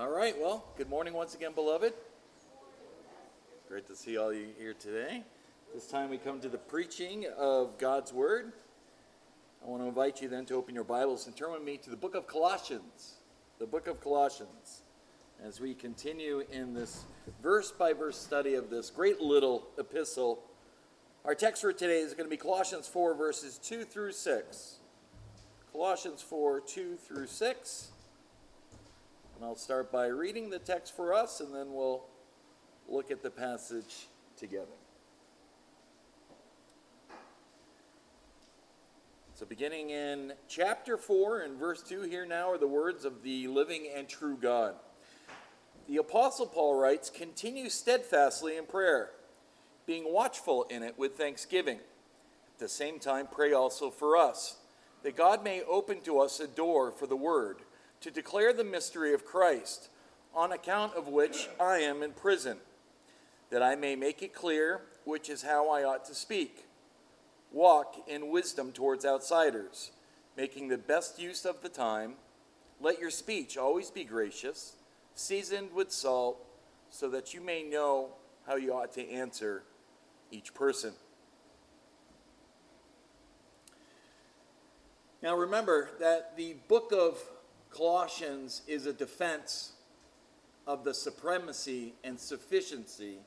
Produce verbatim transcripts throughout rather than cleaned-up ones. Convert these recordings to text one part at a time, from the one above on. All right, well, good morning once again, beloved. Great to see all you here today. This time we come to the preaching of God's Word. I want to invite you then to open your Bibles and turn with me to the book of Colossians. The book of Colossians. As we continue in this verse-by-verse study of this great little epistle, our text for today is going to be Colossians four, verses two through six. Colossians four, two through six. And I'll start by reading the text for us, and then we'll look at the passage together. So beginning in chapter four and verse two, here now are the words of the living and true God. The Apostle Paul writes, "Continue steadfastly in prayer, being watchful in it with thanksgiving. At the same time, pray also for us, that God may open to us a door for the word, to declare the mystery of Christ, on account of which I am in prison, that I may make it clear which is how I ought to speak. Walk in wisdom towards outsiders, making the best use of the time. Let your speech always be gracious, seasoned with salt, so that you may know how you ought to answer each person." Now remember that the book of Colossians is a defense of the supremacy and sufficiency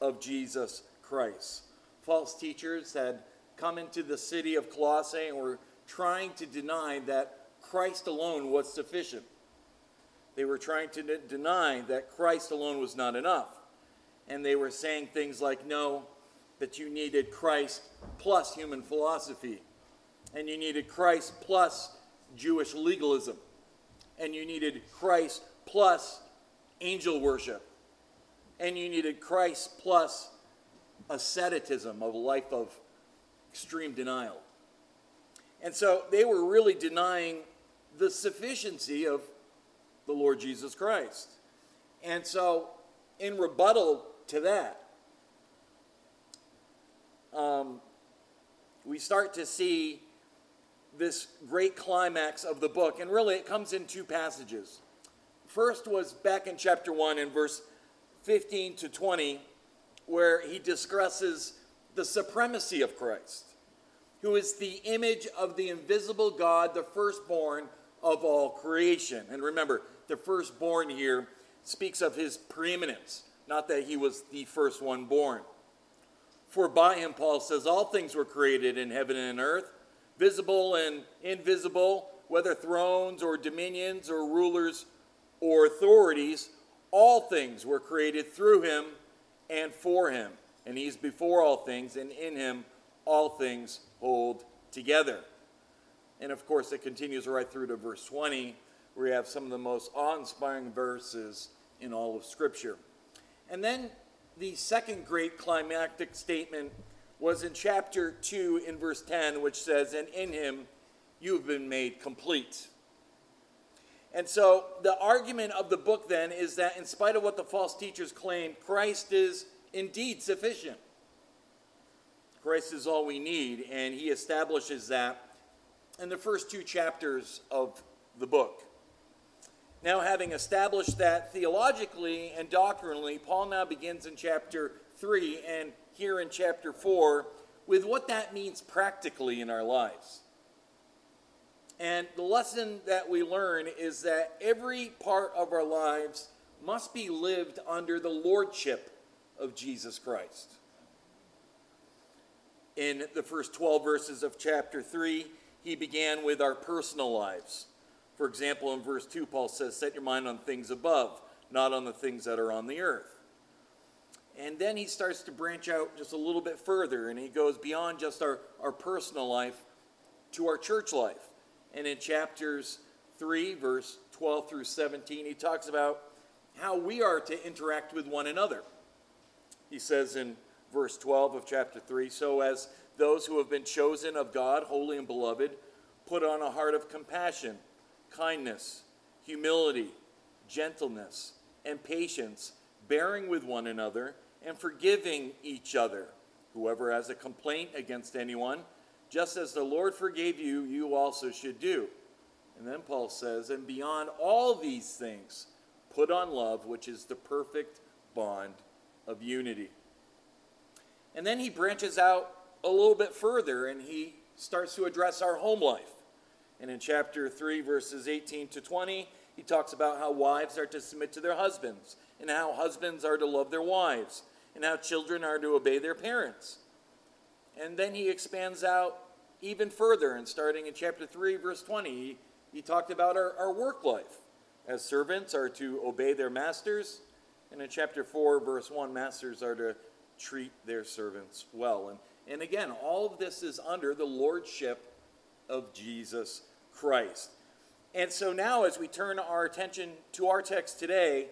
of Jesus Christ. False teachers had come into the city of Colossae and were trying to deny that Christ alone was sufficient. They were trying to de- deny that Christ alone was not enough. And they were saying things like, no, that you needed Christ plus human philosophy. And you needed Christ plus Jewish legalism. And you needed Christ plus angel worship. And you needed Christ plus asceticism, of a life of extreme denial. And so they were really denying the sufficiency of the Lord Jesus Christ. And so in rebuttal to that, um, we start to see this great climax of the book. And really it comes in two passages. First was back in chapter one in verse fifteen to twenty, where he discusses the supremacy of Christ, who is the image of the invisible God, the firstborn of all creation. And remember, the firstborn here speaks of his preeminence, not that he was the first one born. For by him, Paul says, all things were created in heaven and earth, visible and invisible, whether thrones or dominions or rulers or authorities, all things were created through him and for him. And he's before all things, and in him all things hold together. And of course, it continues right through to verse twenty, where you have some of the most awe-inspiring verses in all of Scripture. And then the second great climactic statement was in chapter two in verse ten, which says, "And in him you have been made complete." And so the argument of the book then is that in spite of what the false teachers claim, Christ is indeed sufficient. Christ is all we need, and he establishes that in the first two chapters of the book. Now, having established that theologically and doctrinally, Paul now begins in chapter three and here in chapter four with what that means practically in our lives. And the lesson that we learn is that every part of our lives must be lived under the lordship of Jesus Christ. In the first twelve verses of chapter three, he began with our personal lives. For example, in verse two, Paul says, "Set your mind on things above, not on the things that are on the earth." And then he starts to branch out just a little bit further, and he goes beyond just our, our personal life to our church life. And in chapters three, verse twelve through seventeen, he talks about how we are to interact with one another. He says in verse twelve of chapter three, "So as those who have been chosen of God, holy and beloved, put on a heart of compassion, kindness, humility, gentleness, and patience, bearing with one another and forgiving each other. Whoever has a complaint against anyone, just as the Lord forgave you, you also should do." And then Paul says, "And beyond all these things, Put on love, which is the perfect bond of unity. And then he branches out a little bit further, and he starts to address our home life. And in chapter three, verses eighteen to twenty, he talks about how wives are to submit to their husbands, and how husbands are to love their wives, and how children are to obey their parents. And then he expands out even further, and starting in chapter three, verse twenty, he, he talked about our, our work life, as servants are to obey their masters. And in chapter four, verse one, masters are to treat their servants well. And, and again, all of this is under the lordship of Jesus Christ. And so now, as we turn our attention to our text today,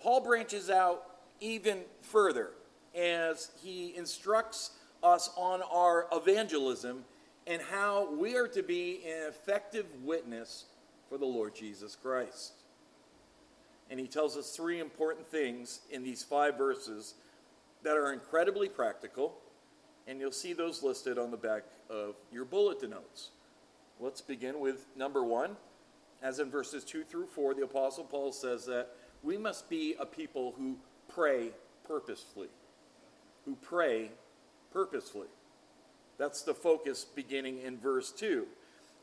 Paul branches out even further as he instructs us on our evangelism and how we are to be an effective witness for the Lord Jesus Christ. And he tells us three important things in these five verses that are incredibly practical, and you'll see those listed on the back of your bulletin notes. Let's begin with number one. As in verses two through four, the Apostle Paul says that we must be a people who pray purposefully, who pray purposefully. That's the focus beginning in verse two.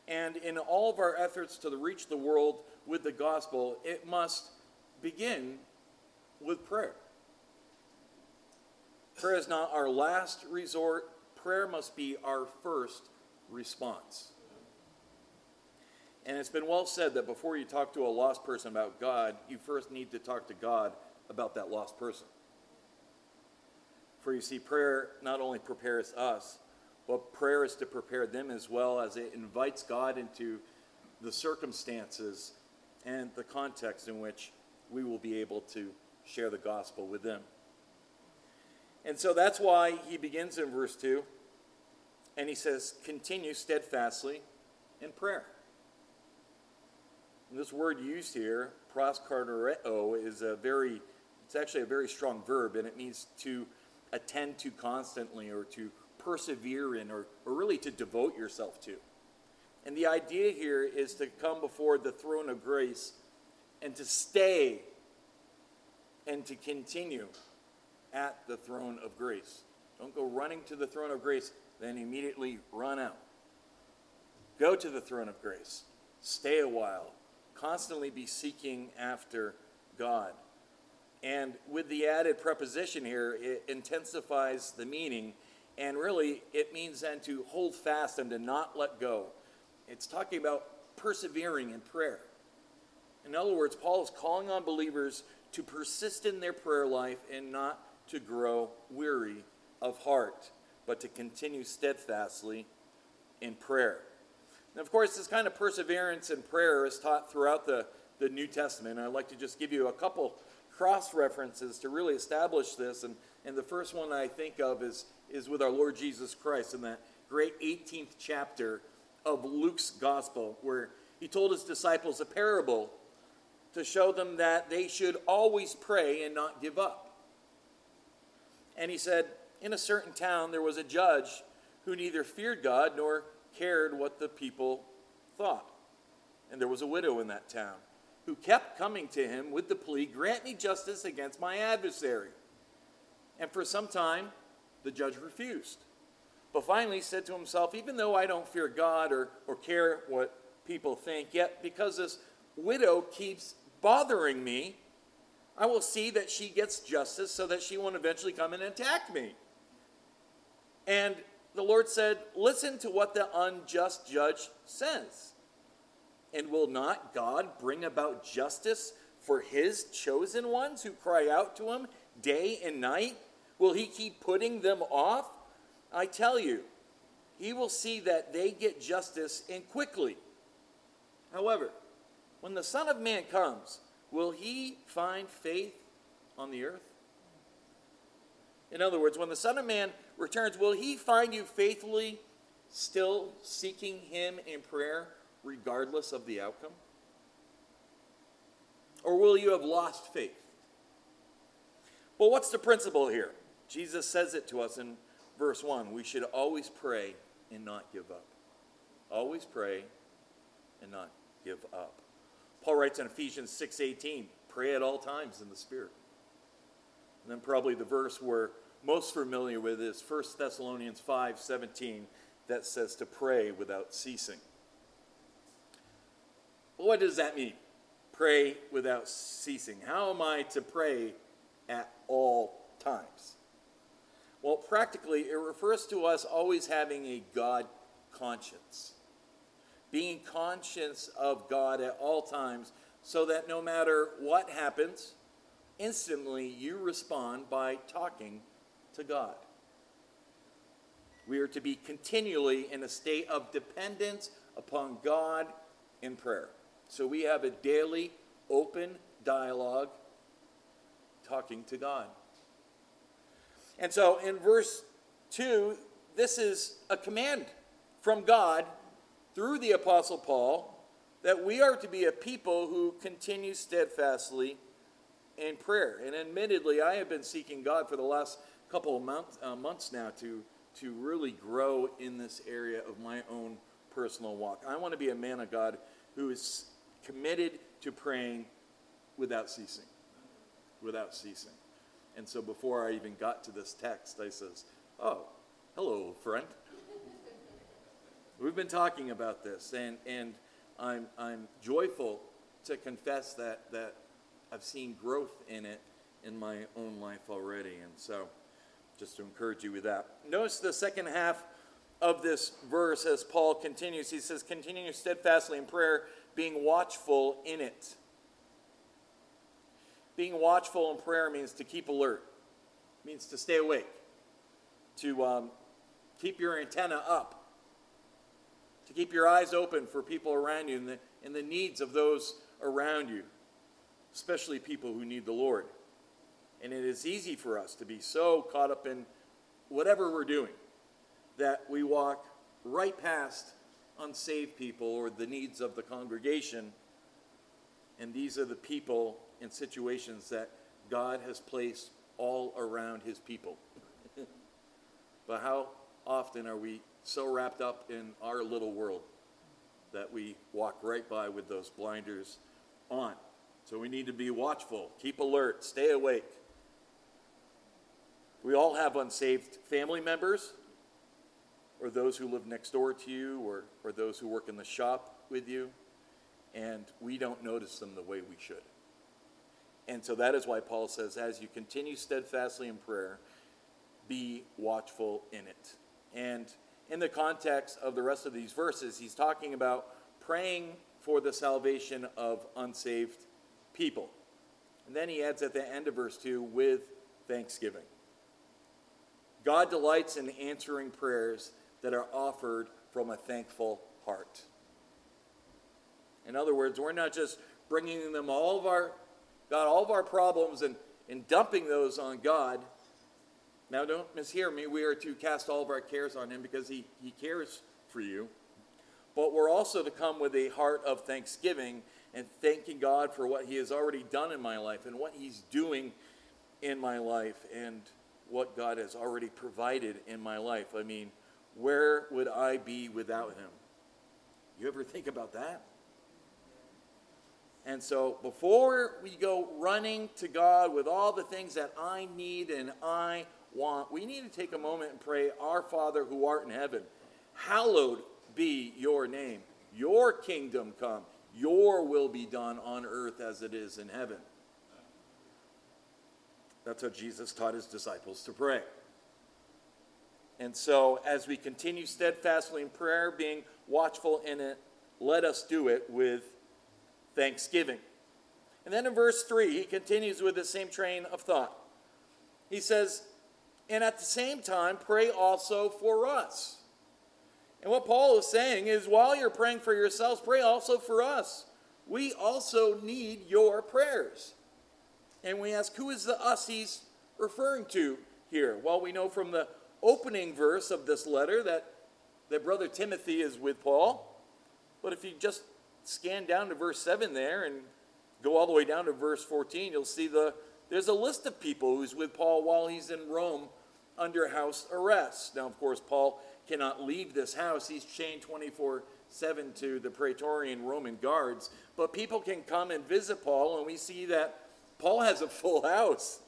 And in all of our efforts to reach the world with the gospel, it must begin with prayer. Prayer is not our last resort. Prayer must be our first response. And it's been well said that before you talk to a lost person about God, you first need to talk to God about that lost person. For you see, prayer not only prepares us, but prayer is to prepare them as well, as it invites God into the circumstances and the context in which we will be able to share the gospel with them. And so that's why he begins in verse two, and he says, continue steadfastly in prayer. And this word used here, proskartereo, is a very, it's actually a very strong verb, and it means to attend to constantly, or to persevere in, or, or really to devote yourself to. And the idea here is to come before the throne of grace and to stay and to continue at the throne of grace. Don't go running to the throne of grace, then immediately run out. Go to the throne of grace. Stay a while. Constantly be seeking after God. And with the added preposition here, it intensifies the meaning. And really, it means then to hold fast and to not let go. It's talking about persevering in prayer. In other words, Paul is calling on believers to persist in their prayer life and not to grow weary of heart, but to continue steadfastly in prayer. And of course, this kind of perseverance in prayer is taught throughout the, the New Testament. And I'd like to just give you a couple cross-references to really establish this. And, and the first one I think of is is with our Lord Jesus Christ in that great eighteenth chapter of Luke's gospel, where he told his disciples a parable to show them that they should always pray and not give up. And he said, in a certain town there was a judge who neither feared God nor cared what the people thought. And there was a widow in that town who kept coming to him with the plea, grant me justice against my adversary. And for some time, the judge refused, but finally said to himself, even though I don't fear God or, or care what people think, yet because this widow keeps bothering me, I will see that she gets justice so that she won't eventually come and attack me. And the Lord said, listen to what the unjust judge says. And will not God bring about justice for his chosen ones who cry out to him day and night? Will he keep putting them off? I tell you, he will see that they get justice, and quickly. However, when the Son of Man comes, will he find faith on the earth? In other words, when the Son of Man returns, will he find you faithfully still seeking him in prayer regardless of the outcome? Or will you have lost faith? Well, what's the principle here? Jesus says it to us in verse one. We should always pray and not give up. Always pray and not give up. Paul writes in Ephesians six eighteen, pray at all times in the Spirit. And then probably the verse we're most familiar with is First Thessalonians five seventeen, that says to pray without ceasing. Well, what does that mean? Pray without ceasing. How am I to pray at all times? Well, practically, it refers to us always having a God conscience, being conscious of God at all times, so that no matter what happens, instantly you respond by talking to God. We are to be continually in a state of dependence upon God in prayer. So we have a daily open dialogue talking to God. And so in verse two, this is a command from God through the Apostle Paul that we are to be a people who continue steadfastly in prayer. And admittedly, I have been seeking God for the last couple of month, uh, months now to, to really grow in this area of my own personal walk. I want to be a man of God who is committed to praying without ceasing, without ceasing. And so before I even got to this text, I says, oh, hello, friend. We've been talking about this, and, and I'm I'm joyful to confess that that I've seen growth in it in my own life already. And so just to encourage you with that. Notice the second half of this verse as Paul continues. He says, continue steadfastly in prayer, being watchful in it. Being watchful in prayer means to keep alert. It means to stay awake. To um, keep your antenna up. To keep your eyes open for people around you and the, and the needs of those around you. Especially people who need the Lord. And it is easy for us to be so caught up in whatever we're doing that we walk right past unsaved people or the needs of the congregation. And these are the people in situations that God has placed all around his people. But how often are we so wrapped up in our little world that we walk right by with those blinders on? So we need to be watchful, keep alert, stay awake. We all have unsaved family members, or those who live next door to you, or, or those who work in the shop with you, and we don't notice them the way we should. And so that is why Paul says, as you continue steadfastly in prayer, be watchful in it. And in the context of the rest of these verses, he's talking about praying for the salvation of unsaved people. And then he adds at the end of verse two, with thanksgiving. God delights in answering prayers that are offered from a thankful heart. In other words, we're not just bringing them all of our God, all of our problems and, and dumping those on God. Now, don't mishear me. We are to cast all of our cares on him because he, he cares for you. But we're also to come with a heart of thanksgiving and thanking God for what he has already done in my life and what he's doing in my life and what God has already provided in my life. I mean, where would I be without him? You ever think about that? And so before we go running to God with all the things that I need and I want, we need to take a moment and pray, our Father who art in heaven, hallowed be your name. Your kingdom come. Your will be done on earth as it is in heaven. That's how Jesus taught his disciples to pray. And so as we continue steadfastly in prayer, being watchful in it, let us do it with thanksgiving. And then in verse three, he continues with the same train of thought. He says, and at the same time, pray also for us. And what Paul is saying is, while you're praying for yourselves, pray also for us. We also need your prayers. And we ask, who is the us he's referring to here? Well, we know from the opening verse of this letter that, that Brother Timothy is with Paul. But if you just scan down to verse seven there and go all the way down to verse fourteen, you'll see the there's a list of people who's with Paul while he's in Rome under house arrest. Now, of course, Paul cannot leave this house. He's chained twenty-four seven to the Praetorian Roman guards. But people can come and visit Paul, and we see that Paul has a full house,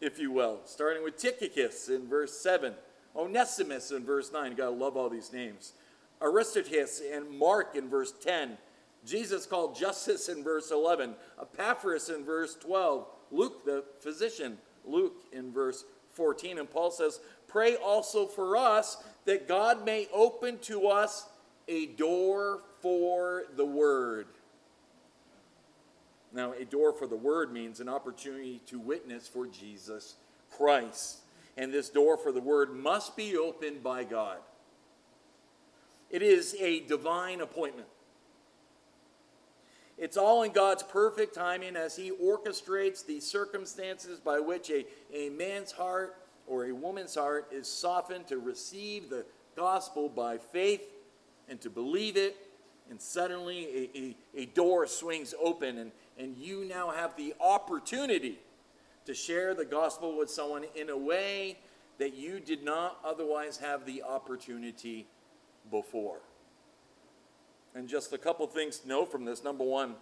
if you will, starting with Tychicus in verse seven, Onesimus in verse nine. You've got to love all these names. Aristarchus and Mark in verse ten. Jesus called Justus in verse eleven. Epaphras in verse twelve. Luke, the physician, Luke in verse fourteen. And Paul says, pray also for us that God may open to us a door for the word. Now, a door for the word means an opportunity to witness for Jesus Christ. And this door for the word must be opened by God. It is a divine appointment. It's all in God's perfect timing as he orchestrates the circumstances by which a, a man's heart or a woman's heart is softened to receive the gospel by faith and to believe it. And suddenly a, a, a door swings open, and, and you now have the opportunity to share the gospel with someone in a way that you did not otherwise have the opportunity before. And just a couple things to know from this. Number one,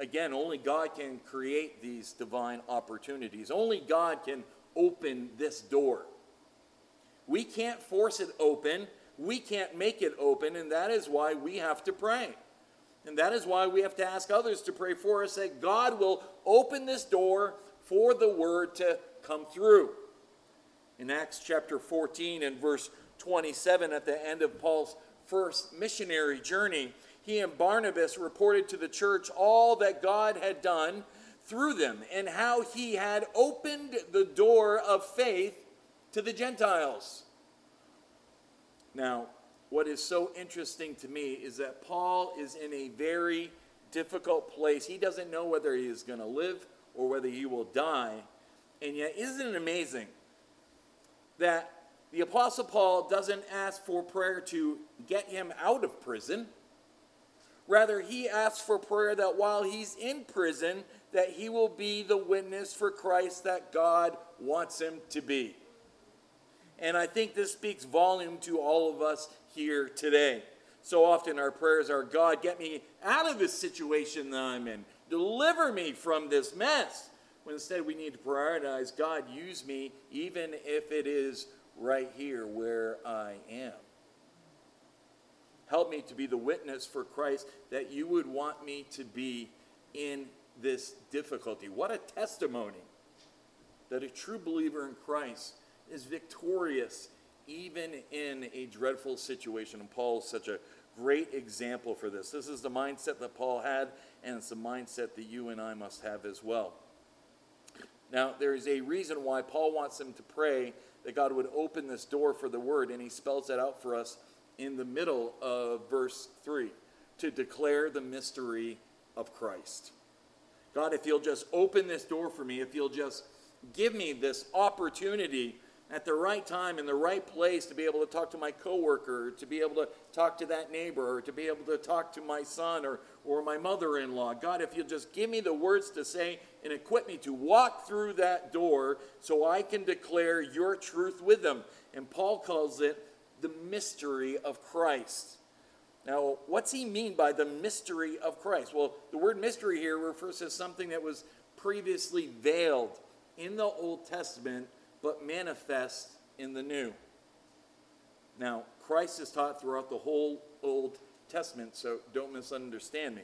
again, only God can create these divine opportunities. Only God can open this door. We can't force it open. We can't make it open, and that is why we have to pray. And that is why we have to ask others to pray for us, that God will open this door for the word to come through. In Acts chapter fourteen and verse twenty-seven, at the end of Paul's first missionary journey, he and Barnabas reported to the church all that God had done through them and how he had opened the door of faith to the Gentiles. Now, what is so interesting to me is that Paul is in a very difficult place. He doesn't know whether he is going to live or whether he will die. And yet, isn't it amazing that the Apostle Paul doesn't ask for prayer to get him out of prison. Rather, he asks for prayer that while he's in prison, that he will be the witness for Christ that God wants him to be. And I think this speaks volume to all of us here today. So often our prayers are, God, get me out of this situation that I'm in. Deliver me from this mess. When instead we need to prioritize, God, use me, even if it is right here where I am. Help me to be the witness for Christ that you would want me to be in this difficulty. What a testimony that a true believer in Christ is victorious even in a dreadful situation. And Paul is such a great example for this. This is the mindset that Paul had, and it's the mindset that you and I must have as well. Now, there is a reason why Paul wants them to pray that God would open this door for the word, and he spells that out for us in the middle of verse three, to declare the mystery of Christ. God, if you'll just open this door for me, if you'll just give me this opportunity at the right time, in the right place, to be able to talk to my coworker, or to be able to talk to that neighbor, or to be able to talk to my son or, or my mother-in-law. God, if you'll just give me the words to say and equip me to walk through that door so I can declare your truth with them. And Paul calls it the mystery of Christ. Now, what's he mean by the mystery of Christ? Well, the word mystery here refers to something that was previously veiled in the Old Testament but manifest in the new. Now, Christ is taught throughout the whole Old Testament, so don't misunderstand me.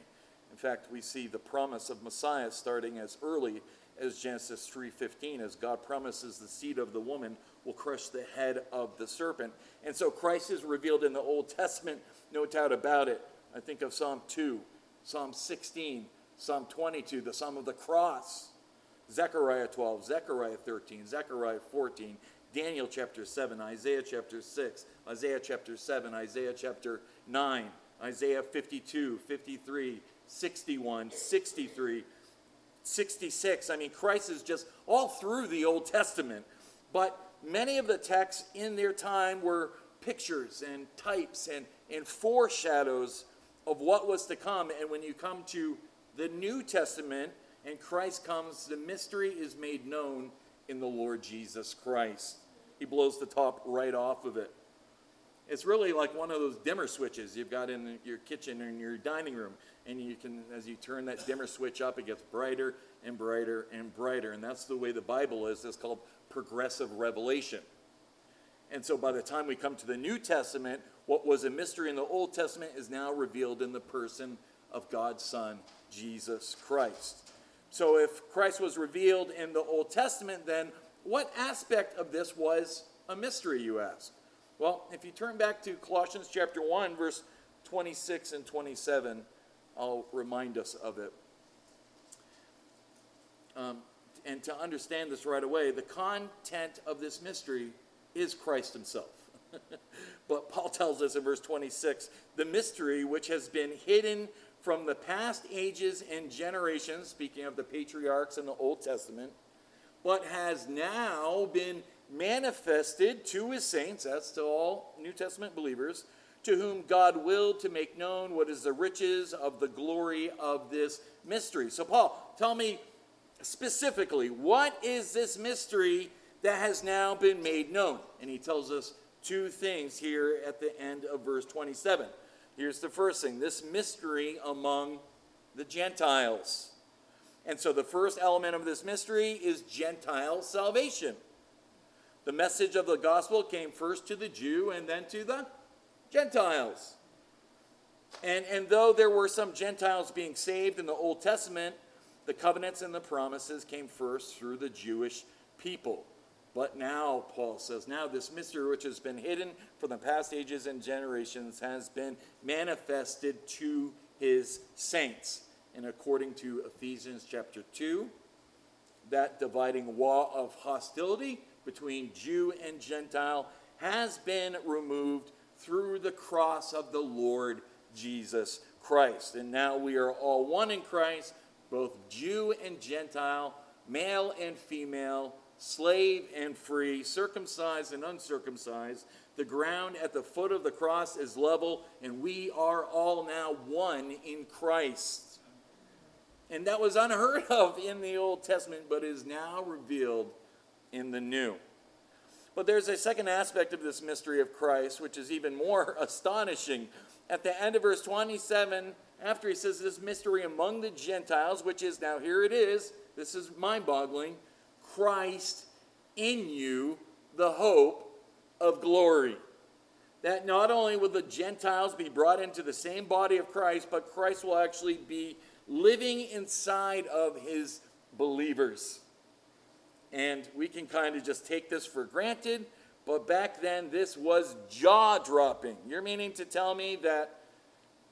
In fact, we see the promise of Messiah starting as early as Genesis three fifteen, as God promises the seed of the woman will crush the head of the serpent. And so Christ is revealed in the Old Testament, no doubt about it. I think of Psalm two, Psalm sixteen, Psalm twenty-two, the Psalm of the Cross, Zechariah twelve, Zechariah thirteen, Zechariah fourteen, Daniel chapter seven, Isaiah chapter six, Isaiah chapter seven, Isaiah chapter nine, Isaiah fifty-two, fifty-three, sixty-one, sixty-three, sixty-six. I mean, Christ is just all through the Old Testament. But many of the texts in their time were pictures and types and, and foreshadows of what was to come. And when you come to the New Testament, and Christ comes, the mystery is made known in the Lord Jesus Christ. He blows the top right off of it. It's really like one of those dimmer switches you've got in your kitchen or in your dining room. And you can, as you turn that dimmer switch up, it gets brighter and brighter and brighter. And that's the way the Bible is. It's called progressive revelation. And so by the time we come to the New Testament, what was a mystery in the Old Testament is now revealed in the person of God's Son, Jesus Christ. So if Christ was revealed in the Old Testament, then what aspect of this was a mystery, you ask? Well, if you turn back to Colossians chapter one, verse twenty-six and twenty-seven, I'll remind us of it. Um, and to understand this right away, the content of this mystery is Christ himself. But Paul tells us in verse twenty-six, the mystery which has been hidden from the past ages and generations, speaking of the patriarchs in the Old Testament, but has now been manifested to his saints, that's to all New Testament believers, to whom God willed to make known what is the riches of the glory of this mystery. So Paul, tell me specifically, what is this mystery that has now been made known? And he tells us two things here at the end of verse twenty-seven. Here's the first thing, this mystery among the Gentiles. And so the first element of this mystery is Gentile salvation. The message of the gospel came first to the Jew and then to the Gentiles. And, and though there were some Gentiles being saved in the Old Testament, the covenants and the promises came first through the Jewish people. But now, Paul says, now this mystery which has been hidden for the past ages and generations has been manifested to his saints. And according to Ephesians chapter two, that dividing wall of hostility between Jew and Gentile has been removed through the cross of the Lord Jesus Christ. And now we are all one in Christ, both Jew and Gentile, male and female, slave and free, circumcised and uncircumcised. The ground at the foot of the cross is level, and we are all now one in Christ. And that was unheard of in the Old Testament, but is now revealed in the New. But there's a second aspect of this mystery of Christ, which is even more astonishing. At the end of verse twenty-seven, after he says this mystery among the Gentiles, which is now, here it is, this is mind-boggling, Christ in you, the hope of glory. That not only will the Gentiles be brought into the same body of Christ, but Christ will actually be living inside of his believers. And we can kind of just take this for granted, but back then this was jaw-dropping. You're meaning to tell me that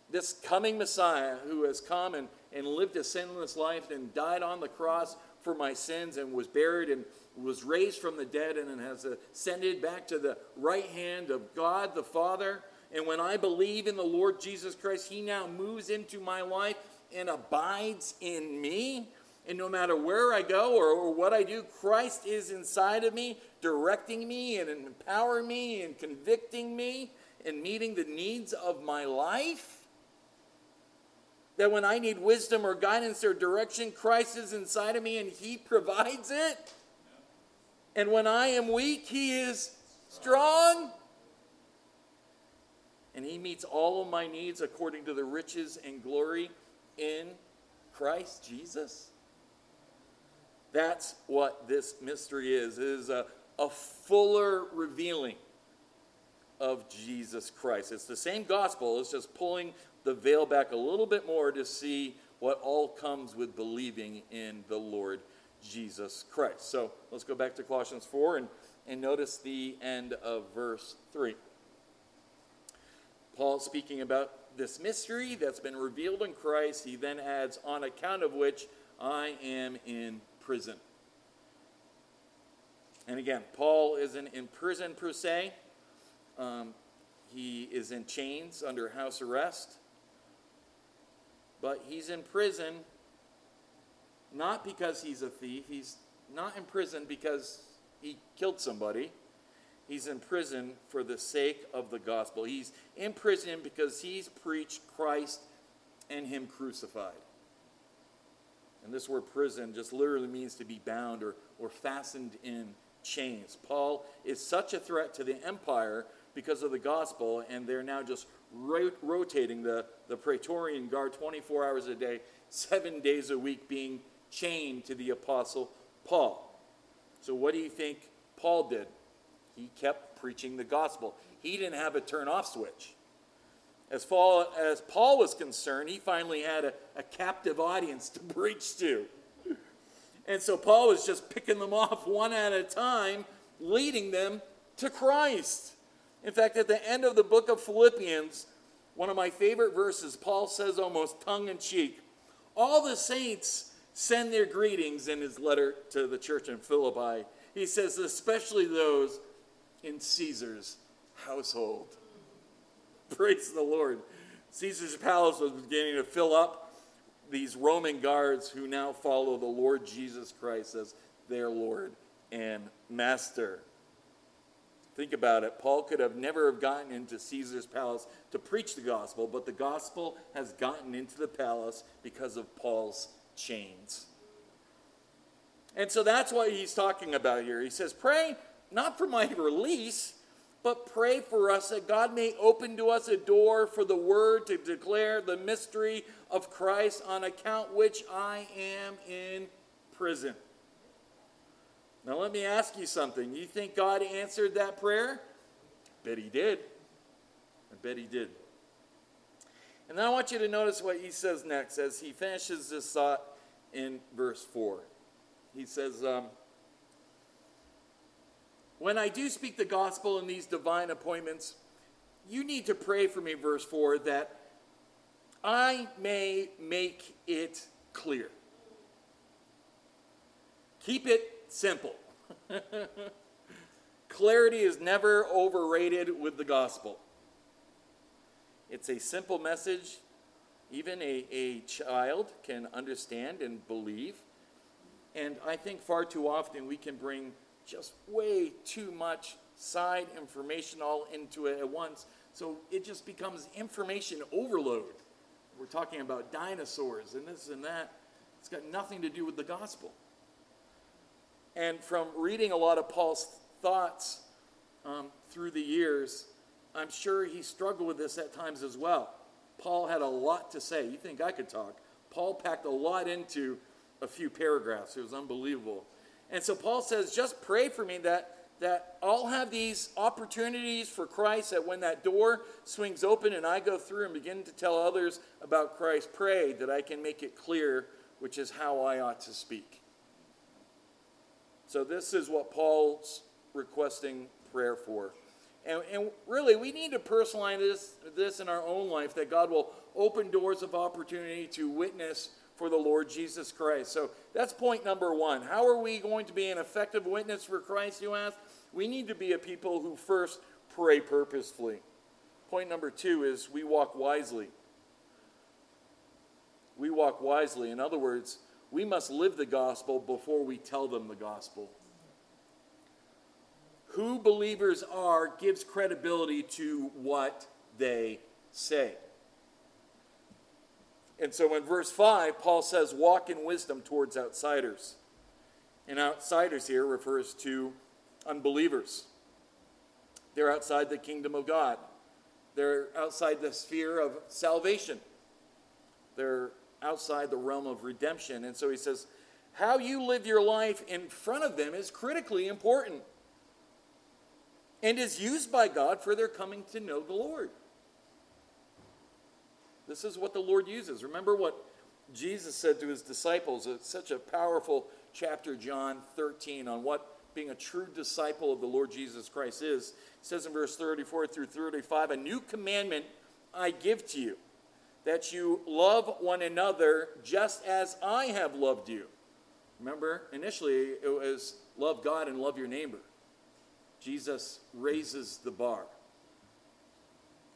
this coming Messiah who has come and, and lived a sinless life and died on the cross for my sins and was buried and was raised from the dead and has ascended back to the right hand of God the Father. And when I believe in the Lord Jesus Christ, he now moves into my life and abides in me. And no matter where I go or, or what I do, Christ is inside of me, directing me and empowering me and convicting me and meeting the needs of my life. That when I need wisdom or guidance or direction, Christ is inside of me and he provides it. And when I am weak, he is strong. And he meets all of my needs according to the riches and glory in Christ Jesus. That's what this mystery is. It is a, a fuller revealing of Jesus Christ. It's the same gospel. It's just pulling the veil back a little bit more to see what all comes with believing in the Lord Jesus Christ. So let's go back to Colossians four and, and notice the end of verse three. Paul speaking about this mystery that's been revealed in Christ. He then adds, on account of which I am in prison. And again, Paul isn't in prison per se. Um, he is in chains under house arrest. But he's in prison not because he's a thief. He's not in prison because he killed somebody. He's in prison for the sake of the gospel. He's in prison because he's preached Christ and him crucified. And this word prison just literally means to be bound or, or fastened in chains. Paul is such a threat to the empire because of the gospel, and they're now just ro- rotating the, the Praetorian Guard twenty-four hours a day, seven days a week, being chained to the Apostle Paul. So what do you think Paul did? He kept preaching the gospel. He didn't have a turn-off switch. As Paul, as Paul was concerned, he finally had a, a captive audience to preach to. And so Paul was just picking them off one at a time, leading them to Christ. In fact, at the end of the book of Philippians, one of my favorite verses, Paul says almost tongue-in-cheek, all the saints send their greetings in his letter to the church in Philippi. He says, especially those in Caesar's household. Praise the Lord. Caesar's palace was beginning to fill up these Roman guards who now follow the Lord Jesus Christ as their Lord and Master. Think about it. Paul could have never have gotten into Caesar's palace to preach the gospel, but the gospel has gotten into the palace because of Paul's chains. And so that's what he's talking about here. He says, pray not for my release, but pray for us that God may open to us a door for the word to declare the mystery of Christ, on account which I am in prison. Now let me ask you something. You think God answered that prayer? I bet he did. I bet he did. And then I want you to notice what he says next as he finishes this thought in verse four. He says, um, when I do speak the gospel in these divine appointments, you need to pray for me, verse four, that I may make it clear. Keep it simple. Clarity is never overrated with the gospel. It's a simple message. Even a, a child can understand and believe. And I think far too often we can bring just way too much side information all into it at once. So it just becomes information overload. We're talking about dinosaurs and this and that. It's got nothing to do with the gospel. And from reading a lot of Paul's thoughts um, through the years, I'm sure he struggled with this at times as well. Paul had a lot to say. You think I could talk. Paul packed a lot into a few paragraphs. It was unbelievable. And so Paul says, just pray for me that, that I'll have these opportunities for Christ, that when that door swings open and I go through and begin to tell others about Christ, pray that I can make it clear, which is how I ought to speak. So this is what Paul's requesting prayer for. And, and really, we need to personalize this, this in our own life, that God will open doors of opportunity to witness for the Lord Jesus Christ. So that's point number one. How are we going to be an effective witness for Christ, you ask? We need to be a people who first pray purposefully. Point number two is we walk wisely. We walk wisely. In other words, we must live the gospel before we tell them the gospel. Who believers are gives credibility to what they say. And so in verse five, Paul says, walk in wisdom towards outsiders. And outsiders here refers to unbelievers. They're outside the kingdom of God. They're outside the sphere of salvation. They're outside the realm of redemption. And so he says, how you live your life in front of them is critically important and is used by God for their coming to know the Lord. This is what the Lord uses. Remember what Jesus said to his disciples. It's such a powerful chapter, John thirteen, on what being a true disciple of the Lord Jesus Christ is. It says in verse thirty-four through thirty-five, a new commandment I give to you, that you love one another just as I have loved you. Remember, initially it was love God and love your neighbor. Jesus raises the bar.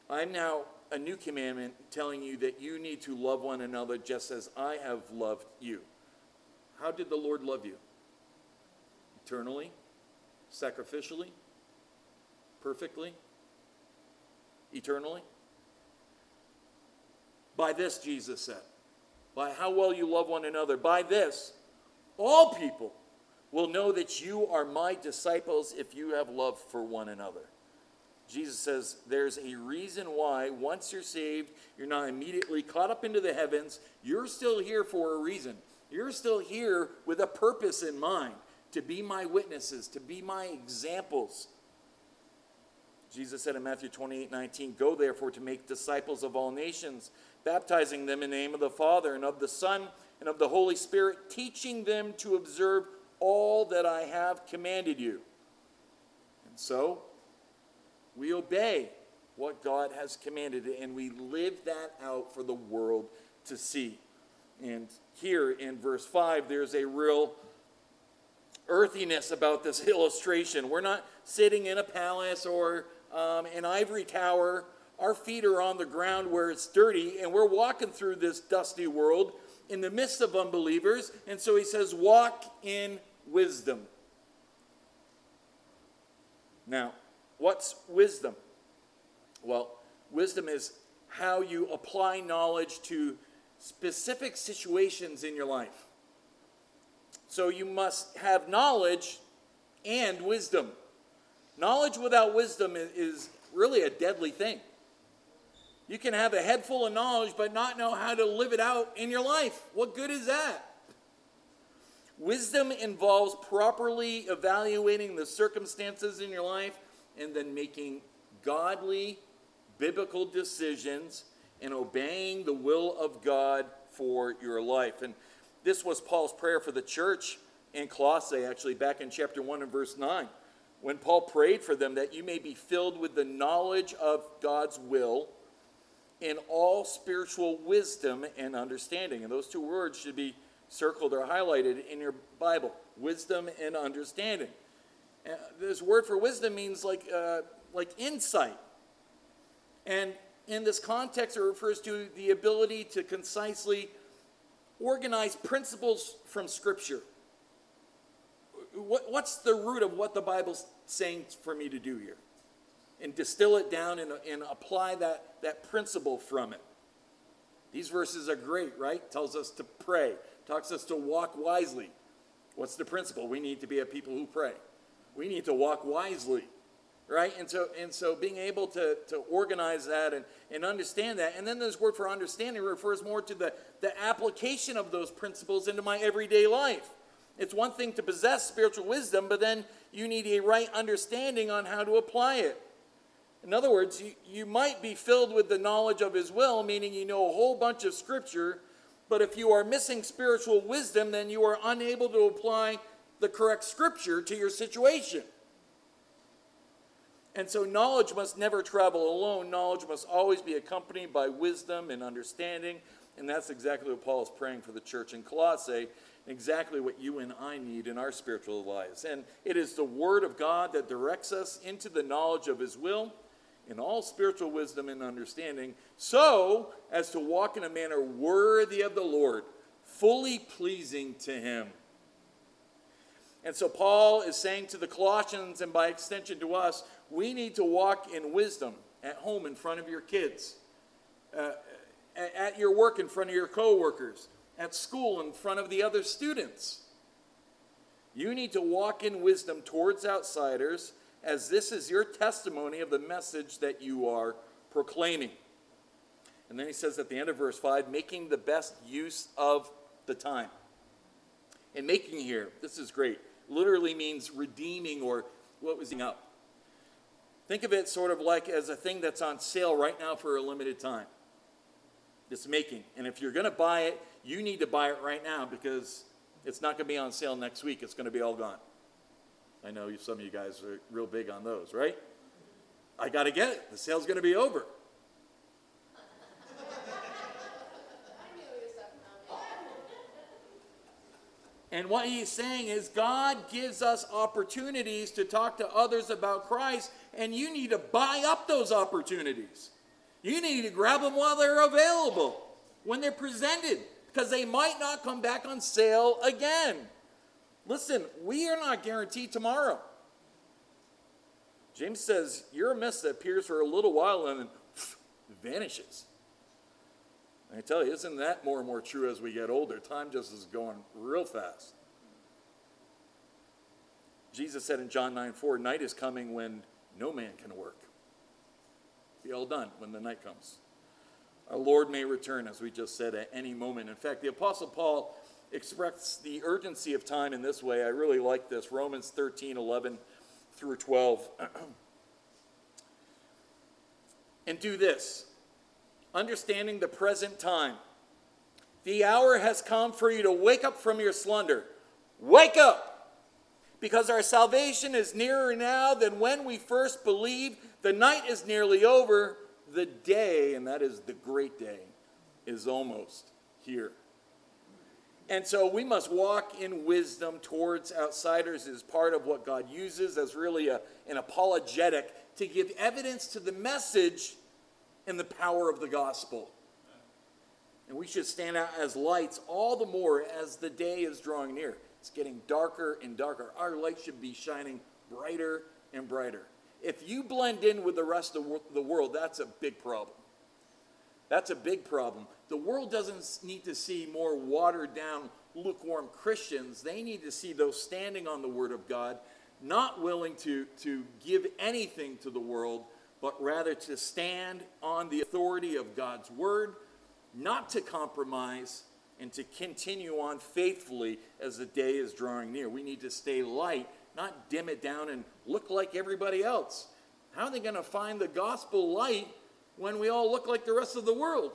I'm now a new commandment telling you that you need to love one another just as I have loved you. How did the Lord love you? Eternally? Sacrificially? Perfectly? Eternally? By this, Jesus said, by how well you love one another, by this, all people will know that you are my disciples if you have love for one another. Jesus says there's a reason why once you're saved, you're not immediately caught up into the heavens. You're still here for a reason. You're still here with a purpose in mind, to be my witnesses, to be my examples. Jesus said in Matthew twenty-eight nineteen, "Go therefore to make disciples of all nations, baptizing them in the name of the Father and of the Son and of the Holy Spirit, teaching them to observe all that I have commanded you." And so we obey what God has commanded, and we live that out for the world to see. And here in verse five, there's a real earthiness about this illustration. We're not sitting in a palace or um, an ivory tower. Our feet are on the ground where it's dirty, and we're walking through this dusty world in the midst of unbelievers. And so he says, walk in wisdom. Now, what's wisdom? Well, wisdom is how you apply knowledge to specific situations in your life. So you must have knowledge and wisdom. Knowledge without wisdom is really a deadly thing. You can have a head full of knowledge but not know how to live it out in your life. What good is that? Wisdom involves properly evaluating the circumstances in your life and then making godly, biblical decisions and obeying the will of God for your life. And this was Paul's prayer for the church in Colossae, actually, back in chapter one and verse nine, when Paul prayed for them that you may be filled with the knowledge of God's will in all spiritual wisdom and understanding. And those two words should be circled or highlighted in your Bible, wisdom and understanding. Uh, this word for wisdom means like, uh, like insight. And in this context, it refers to the ability to concisely organize principles from Scripture. What, what's the root of what the Bible's saying for me to do here? And distill it down and, and apply that, that principle from it. These verses are great, right? Tells us to pray. Talks us to walk wisely. What's the principle? We need to be a people who pray. We need to walk wisely, right? And so and so being able to, to organize that and, and understand that. And then this word for understanding refers more to the, the application of those principles into my everyday life. It's one thing to possess spiritual wisdom, but then you need a right understanding on how to apply it. In other words, you, you might be filled with the knowledge of his will, meaning you know a whole bunch of Scripture, but if you are missing spiritual wisdom, then you are unable to apply the correct Scripture to your situation. And so knowledge must never travel alone. Knowledge must always be accompanied by wisdom and understanding. And that's exactly what Paul is praying for the church in Colossae, exactly what you and I need in our spiritual lives. And it is the word of God that directs us into the knowledge of his will in all spiritual wisdom and understanding, so as to walk in a manner worthy of the Lord, fully pleasing to him. And so Paul is saying to the Colossians, and by extension to us, we need to walk in wisdom at home in front of your kids, uh, at your work in front of your coworkers, at school in front of the other students. You need to walk in wisdom towards outsiders, as this is your testimony of the message that you are proclaiming. And then he says at the end of verse five, making the best use of the time. And making here, this is great, literally means redeeming or what was up. Think of it sort of like as a thing that's on sale right now for a limited time. This making. And if you're going to buy it, you need to buy it right now because it's not going to be on sale next week. It's going to be all gone. I know you, some of you guys are real big on those, right? I got to get it. The sale's going to be over. And what he's saying is God gives us opportunities to talk to others about Christ, and you need to buy up those opportunities. You need to grab them while they're available, when they're presented, because they might not come back on sale again. Listen, we are not guaranteed tomorrow. James says, you're a mist that appears for a little while and then pff, vanishes. I tell you, isn't that more and more true as we get older? Time just is going real fast. Jesus said in John nine four, night is coming when no man can work. be all done when the night comes. Our Lord may return, as we just said, at any moment. In fact, the Apostle Paul expressed the urgency of time in this way. I really like this. Romans thirteen, eleven through twelve. And do this, understanding the present time. The hour has come for you to wake up from your slumber. Wake up! Because our salvation is nearer now than when we first believed. The night is nearly over. The day, and that is the great day, is almost here. And so we must walk in wisdom towards outsiders as part of what God uses as really a, an apologetic to give evidence to the message and the power of the gospel. And we should stand out as lights all the more as the day is drawing near. It's getting darker and darker. Our light should be shining brighter and brighter. If you blend in with the rest of the world, that's a big problem. That's a big problem. The world doesn't need to see more watered-down, lukewarm Christians. They need to see those standing on the Word of God, not willing to, to give anything to the world, but rather to stand on the authority of God's Word, not to compromise, and to continue on faithfully as the day is drawing near. We need to stay light, not dim it down and look like everybody else. How are they going to find the gospel light when we all look like the rest of the world?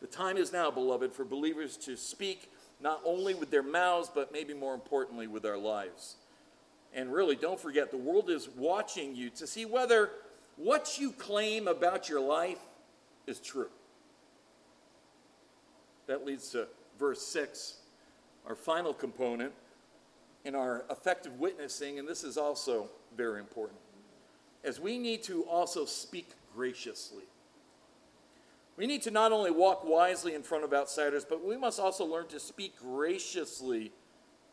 The time is now, beloved, for believers to speak not only with their mouths, but maybe more importantly with our lives. And really, don't forget, the world is watching you to see whether what you claim about your life is true. That leads to verse six, our final component in our effective witnessing, and this is also very important, as we need to also speak graciously. We need to not only walk wisely in front of outsiders, but we must also learn to speak graciously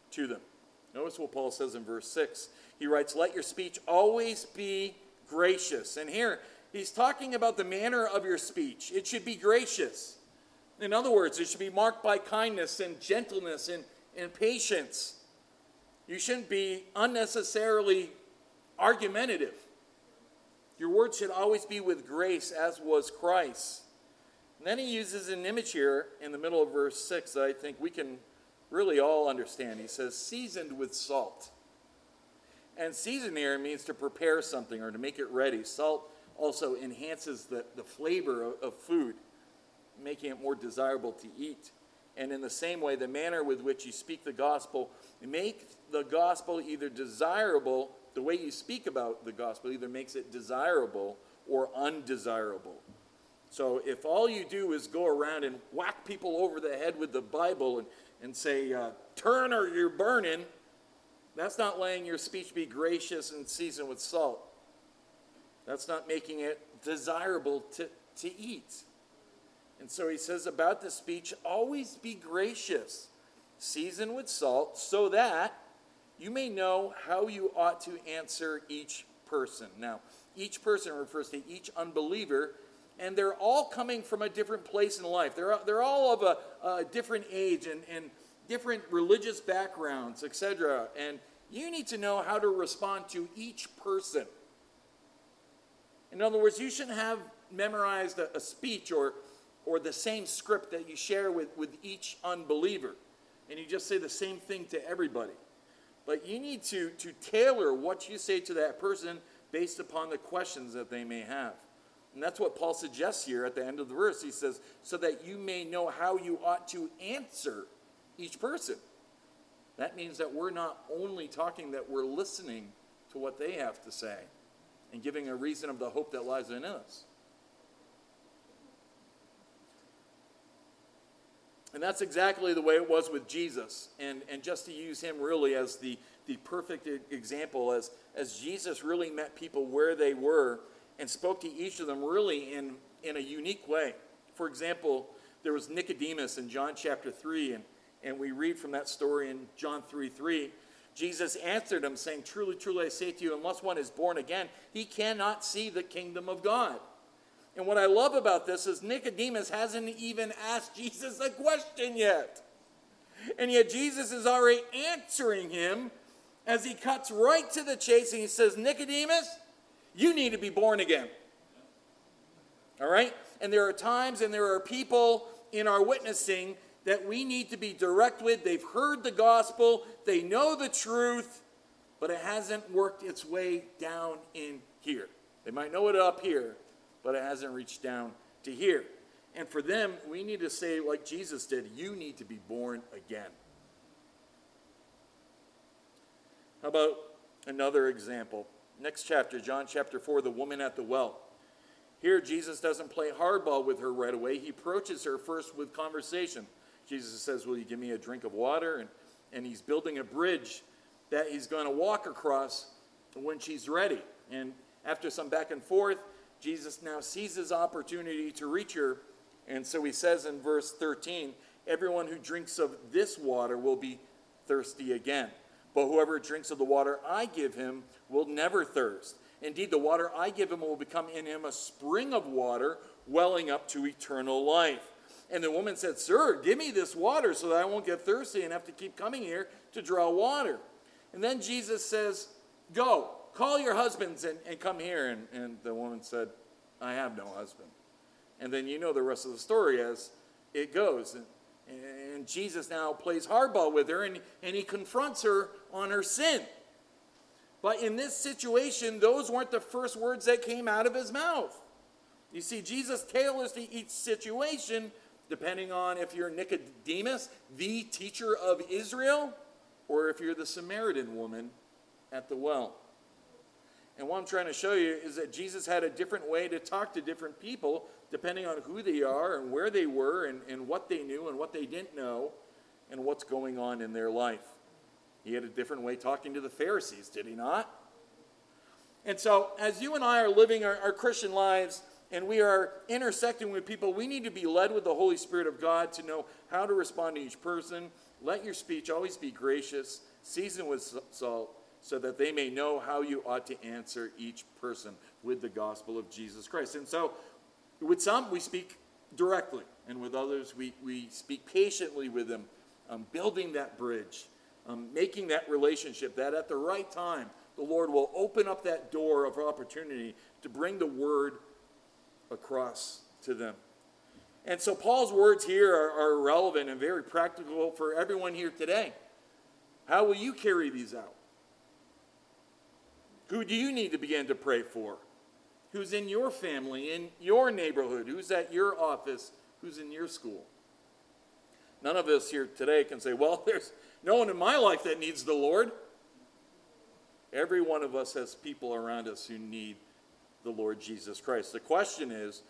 to them. Notice what Paul says in verse six. He writes, let your speech always be gracious. And here, he's talking about the manner of your speech. It should be gracious. In other words, it should be marked by kindness and gentleness and, and patience. You shouldn't be unnecessarily argumentative. Your words should always be with grace, as was Christ. And then he uses an image here in the middle of verse six that I think we can really all understand. He says, seasoned with salt. And seasoned here means to prepare something or to make it ready. Salt also enhances the, the flavor of, of food, making it more desirable to eat. And in the same way, the manner with which you speak the gospel, make the gospel either desirable, the way you speak about the gospel either makes it desirable or undesirable. So if all you do is go around and whack people over the head with the Bible and, and say, uh, turn or you're burning, that's not letting your speech be gracious and seasoned with salt. That's not making it desirable to, to eat. And so he says about the speech, always be gracious, seasoned with salt, so that you may know how you ought to answer each person. Now, each person refers to each unbeliever, and they're all coming from a different place in life. They're, they're all of a, a different age and, and different religious backgrounds, et cetera. And you need to know how to respond to each person. In other words, you shouldn't have memorized a, a speech or or the same script that you share with, with each unbeliever, and you just say the same thing to everybody. But you need to, to tailor what you say to that person based upon the questions that they may have. And that's what Paul suggests here at the end of the verse. He says, so that you may know how you ought to answer each person. That means that we're not only talking, that we're listening to what they have to say and giving a reason of the hope that lies in us. And that's exactly the way it was with Jesus. And, and just to use him really as the, the perfect example, as, as Jesus really met people where they were and spoke to each of them really in, in a unique way. For example, there was Nicodemus in John chapter three, and, and we read from that story in John three three. Jesus answered him, saying, truly, truly, I say to you, unless one is born again, he cannot see the kingdom of God. And what I love about this is Nicodemus hasn't even asked Jesus a question yet. And yet Jesus is already answering him as he cuts right to the chase and he says, Nicodemus, you need to be born again. All right? And there are times and there are people in our witnessing that we need to be direct with. They've heard the gospel. They know the truth, but it hasn't worked its way down in here. They might know it up here, but it hasn't reached down to here. And for them, we need to say, like Jesus did, you need to be born again. How about another example? Next chapter, John chapter four, the woman at the well. Here, Jesus doesn't play hardball with her right away. He approaches her first with conversation. Jesus says, will you give me a drink of water? And, and he's building a bridge that he's going to walk across when she's ready. And after some back and forth, Jesus now sees his opportunity to reach her. And so he says in verse thirteen, everyone who drinks of this water will be thirsty again. But whoever drinks of the water I give him will never thirst. Indeed, the water I give him will become in him a spring of water welling up to eternal life. And the woman said, sir, give me this water so that I won't get thirsty and have to keep coming here to draw water. And then Jesus says, go, call your husbands and, and come here. And, and the woman said, I have no husband. And then you know the rest of the story as it goes. And, and Jesus now plays hardball with her and, and he confronts her on her sin. But in this situation, those weren't the first words that came out of his mouth. You see, Jesus tailors to each situation depending on if you're Nicodemus, the teacher of Israel, or if you're the Samaritan woman at the well. And what I'm trying to show you is that Jesus had a different way to talk to different people depending on who they are and where they were and, and what they knew and what they didn't know and what's going on in their life. He had a different way talking to the Pharisees, did he not? And so as you and I are living our, our Christian lives and we are intersecting with people, we need to be led with the Holy Spirit of God to know how to respond to each person. Let your speech always be gracious, seasoned with salt, so that they may know how you ought to answer each person with the gospel of Jesus Christ. And so with some, we speak directly, and with others, we, we speak patiently with them, um, building that bridge, um, making that relationship, that at the right time, the Lord will open up that door of opportunity to bring the word across to them. And so Paul's words here are, are relevant and very practical for everyone here today. How will you carry these out? Who do you need to begin to pray for? Who's in your family, in your neighborhood? Who's at your office? Who's in your school? None of us here today can say, well, there's no one in my life that needs the Lord. Every one of us has people around us who need the Lord Jesus Christ. The question is,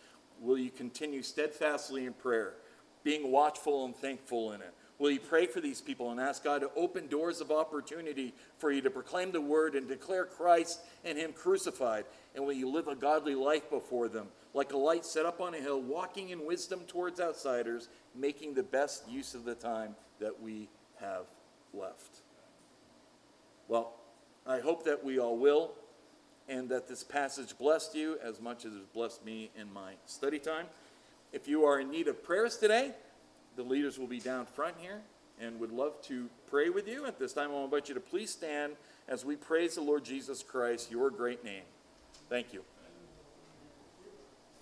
will you continue steadfastly in prayer, being watchful and thankful in it? Will you pray for these people and ask God to open doors of opportunity for you to proclaim the word and declare Christ and him crucified? And will you live a godly life before them, like a light set up on a hill, walking in wisdom towards outsiders, making the best use of the time that we have left? Well, I hope that we all will, and that this passage blessed you as much as it blessed me in my study time. If you are in need of prayers today, the leaders will be down front here and would love to pray with you. At this time, I invite you to please stand as we praise the Lord Jesus Christ, your great name. Thank you.